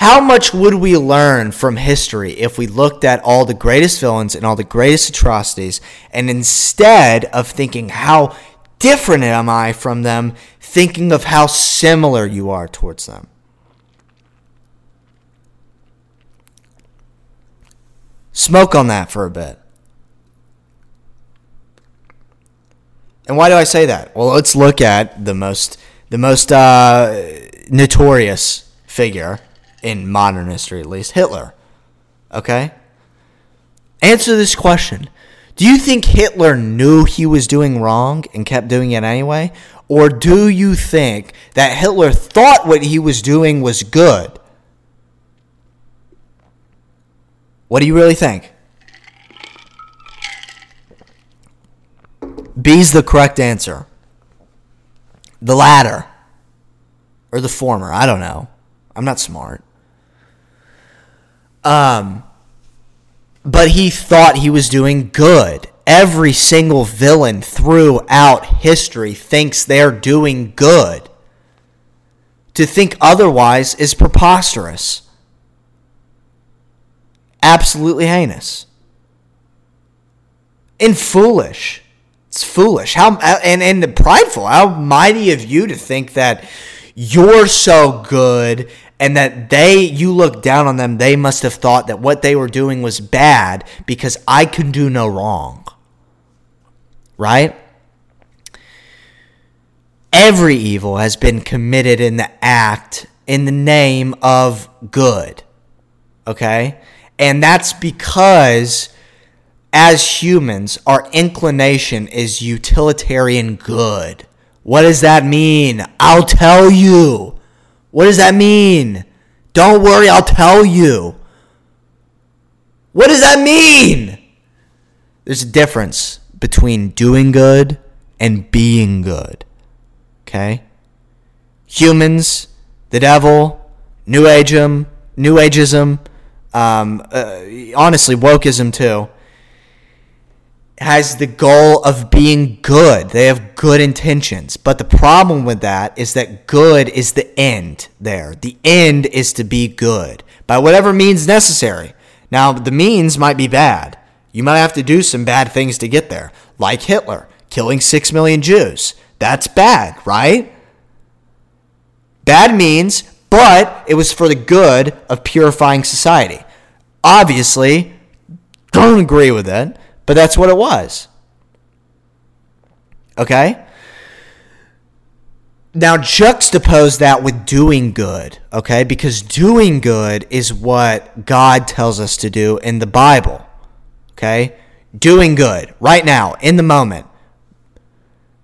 How much would we learn from history if we looked at all the greatest villains and all the greatest atrocities, and instead of thinking how different am I from them, thinking of how similar you are towards them? Smoke on that for a bit. And why do I say that? Well, let's look at the most notorious figure in modern history, at least, Hitler. Okay? Answer this question. Do you think Hitler knew he was doing wrong and kept doing it anyway? Or do you think that Hitler thought what he was doing was good? What do you really think? B's the correct answer. The latter. Or the former. I don't know. I'm not smart. But he thought he was doing good. Every single villain throughout history thinks they're doing good. To think otherwise is preposterous. Absolutely heinous. And foolish. It's foolish. And prideful. How mighty of you to think that you're so good, and that you look down on them. They must have thought that what they were doing was bad because I could do no wrong. Right? Every evil has been committed in the act, in the name of good. Okay? And that's because as humans, our inclination is utilitarian good. What does that mean? I'll tell you. What does that mean? Don't worry, I'll tell you. What does that mean? There's a difference between doing good and being good. Okay? Humans, the devil, New Ageism, honestly, wokeism too, has the goal of being good. They have good intentions. But the problem with that is that good is the end there. The end is to be good by whatever means necessary. Now, the means might be bad. You might have to do some bad things to get there, like Hitler killing 6 million Jews. That's bad, right? Bad means, but it was for the good of purifying society. Obviously, don't agree with it. But that's what it was. Okay? Now juxtapose that with doing good, okay? Because doing good is what God tells us to do in the Bible, okay? Doing good right now, in the moment.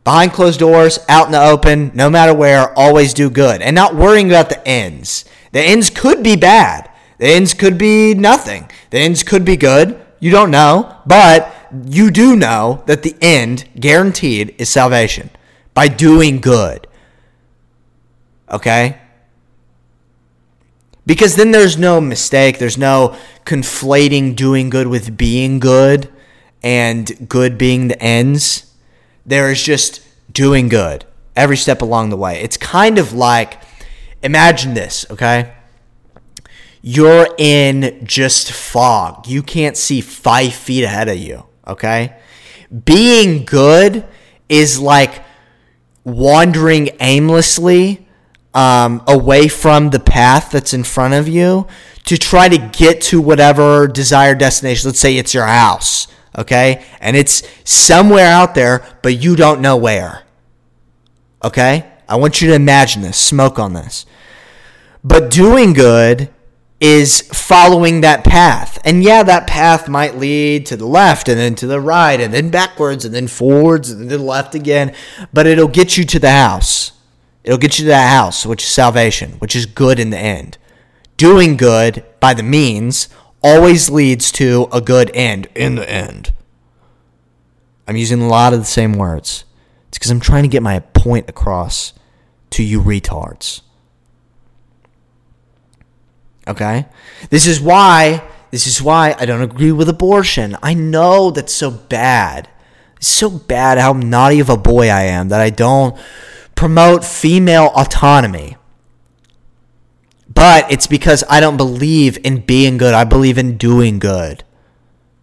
Behind closed doors, out in the open, no matter where, always do good. And not worrying about the ends. The ends could be bad. The ends could be nothing. The ends could be good. You don't know, but you do know that the end, guaranteed, is salvation by doing good. Okay? Because then there's no mistake. There's no conflating doing good with being good and good being the ends. There is just doing good every step along the way. It's kind of like, imagine this, okay? You're in just fog. You can't see 5 feet ahead of you, okay? Being good is like wandering aimlessly away from the path that's in front of you to try to get to whatever desired destination. Let's say it's your house, okay? And it's somewhere out there, but you don't know where, okay? I want you to imagine this, smoke on this. But doing good is following that path. And yeah, that path might lead to the left and then to the right and then backwards and then forwards and then left again, but it'll get you to the house. It'll get you to that house, which is salvation, which is good in the end. Doing good by the means always leads to a good end in the end. I'm using a lot of the same words. It's because I'm trying to get my point across to you retards. Okay? This is why I don't agree with abortion. I know that's so bad. It's so bad how naughty of a boy I am that I don't promote female autonomy. But it's because I don't believe in being good. I believe in doing good.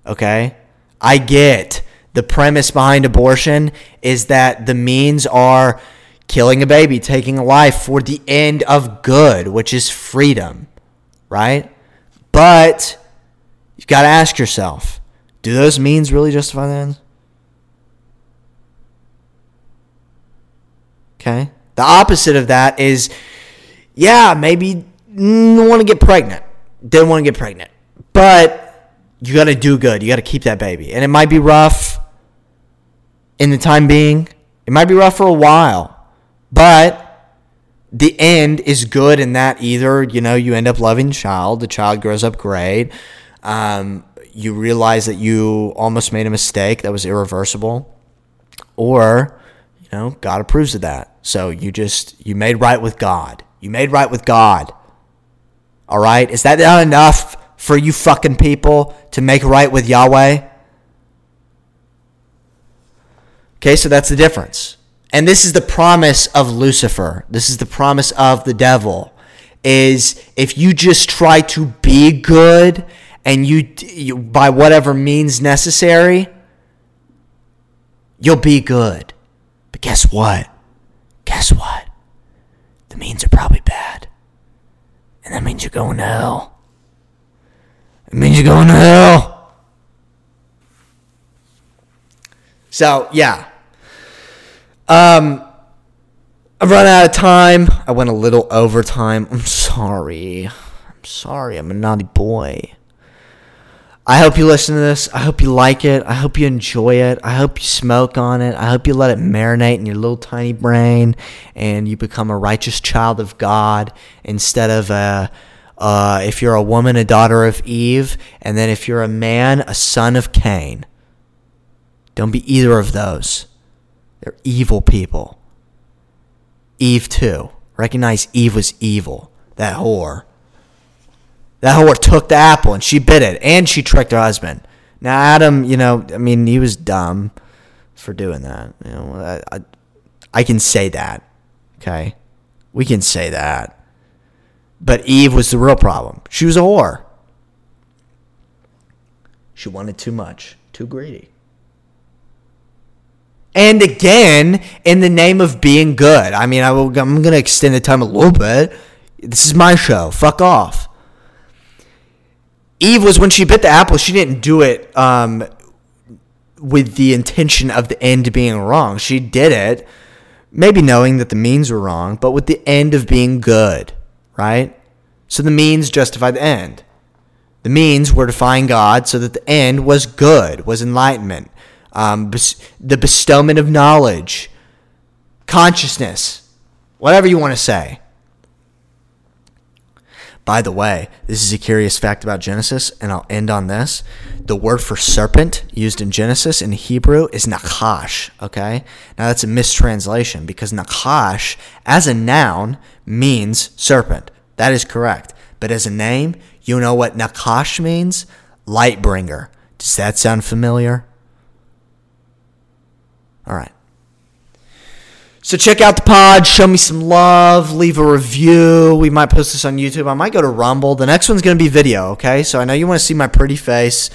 Okay? I get the premise behind abortion is that the means are killing a baby, taking a life for the end of good, which is freedom. Right? But you've got to ask yourself, do those means really justify the ends? Okay? The opposite of that is, yeah, maybe you want to get pregnant. Didn't want to get pregnant. But you got to do good. You got to keep that baby. And it might be rough in the time being. It might be rough for a while. But the end is good in that either, you know, you end up loving the child grows up great, you realize that you almost made a mistake that was irreversible, or, you know, God approves of that. So you made right with God. You made right with God. All right? Is that not enough for you fucking people to make right with Yahweh? Okay, so that's the difference. And this is the promise of Lucifer. This is the promise of the devil, is if you just try to be good and you by whatever means necessary, you'll be good. But guess what? Guess what? The means are probably bad. And that means you're going to hell. It means you're going to hell. So, yeah. I've run out of time. I went a little overtime. I'm sorry. I'm a naughty boy. I hope you listen to this. I hope you like it. I hope you enjoy it. I hope you smoke on it. I hope you let it marinate in your little tiny brain and you become a righteous child of God instead of if you're a woman, a daughter of Eve, and then if you're a man, a son of Cain. Don't be either of those. They're evil people. Eve too. Recognize Eve was evil. That whore. That whore took the apple and she bit it. And she tricked her husband. Now Adam, you know, I mean, he was dumb for doing that. You know, I can say that. Okay? We can say that. But Eve was the real problem. She was a whore. She wanted too much. Too greedy. And again, in the name of being good. I mean, I'm going to extend the time a little bit. This is my show. Fuck off. Eve was, when she bit the apple, she didn't do it with the intention of the end being wrong. She did it, maybe knowing that the means were wrong, but with the end of being good, right? So the means justify the end. The means were to find God so that the end was good, was enlightenment. The bestowment of knowledge, consciousness, whatever you want to say. By the way, this is a curious fact about Genesis, and I'll end on this. The word for serpent used in Genesis in Hebrew is nakash, okay? Now that's a mistranslation because nakash as a noun means serpent. That is correct. But as a name, you know what nakash means? Light bringer. Does that sound familiar? All right. So check out the pod. Show me some love. Leave a review. We might post this on YouTube. I might go to Rumble. The next one's going to be video, okay? So I know you want to see my pretty face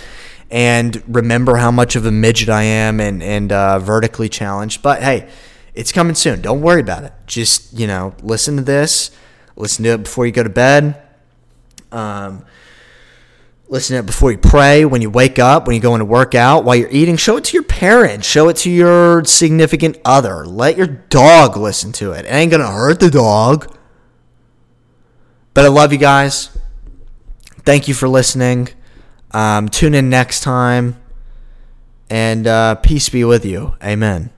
and remember how much of a midget I am and vertically challenged. But, hey, It's coming soon. Don't worry about it. Just, you know, listen to this. Listen to it before you go to bed. Listen to it before you pray, when you wake up, when you're going to work out, while you're eating. Show it to your parents. Show it to your significant other. Let your dog listen to it. It ain't going to hurt the dog. But I love you guys. Thank you for listening. Tune in next time. And peace be with you. Amen.